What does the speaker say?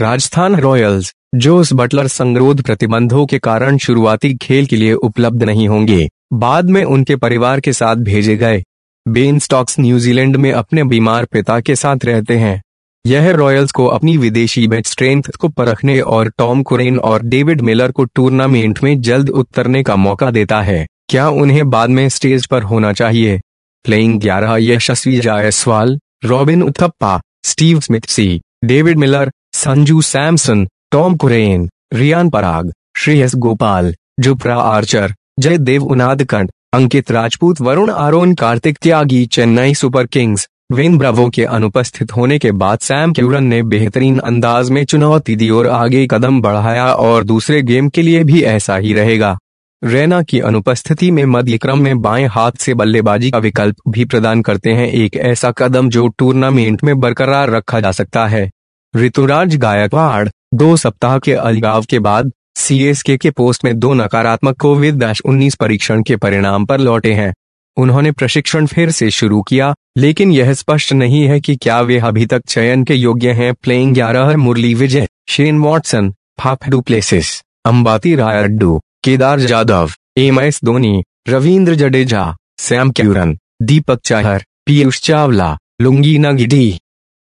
Rajasthan Royals, Jos Buttler संगरोध प्रतिबंधों के कारण शुरुआती खेल के लिए उपलब्ध नहीं होंगे, बाद में उनके परिवार के साथ भेजे गए। बेन स्टॉक्स न्यूजीलैंड में अपने बीमार पिता के साथ रहते हैं। यह रॉयल्स को अपनी विदेशी बैट स्ट्रेंथ को परखने और टॉम कुरेन और डेविड मिलर को टूर्नामेंट में जल्द उतरने का मौका देता है। क्या उन्हें बाद में स्टेज पर होना चाहिए? Playing 11 Yashasvi Jaiswal, robin Uthappa, Steve Smith, David Miller, Sanju Samson, Tom Curran, Riyan Parag, Shreyas Gopal, Jofra Archer, जय देव Unadkat, Ankit Rajput, Varun Aaron, Kartik Tyagi. Chennai super Kings, Dwayne Bravo के अनुपस्थित होने के बाद सैम करन ने बेहतरीन अंदाज में चुनौती दी और आगे कदम बढ़ाया और दूसरे गेम के लिए भी ऐसा ही रहेगा। रैना की अनुपस्थिति में मध्यक्रम में बाएं हाथ से बल्लेबाजी का विकल्प भी प्रदान करते हैं, एक ऐसा कदम जो टूर्नामेंट में बरकरार रखा जा सकता है। ऋतुराज गायकवाड़, 2 सप्ताह के अलगाव के बाद सीएसके के पोस्ट में 2 नकारात्मक कोविड-19 परीक्षण के परिणाम पर लौटे हैं। उन्होंने प्रशिक्षण फिर से शुरू किया, लेकिन यह स्पष्ट नहीं है कि क्या वे अभी तक चयन के योग्य हैं। Playing 11 Murali Vijay, Shane Watson, Faf du Plessis, Ambati Rayudu, अड्डू Kedar Jadhav, M S Dhoni, Ravindra Jadeja, Sam Curran, Deepak Chahar, Piyush Chawla, Lungi giddy.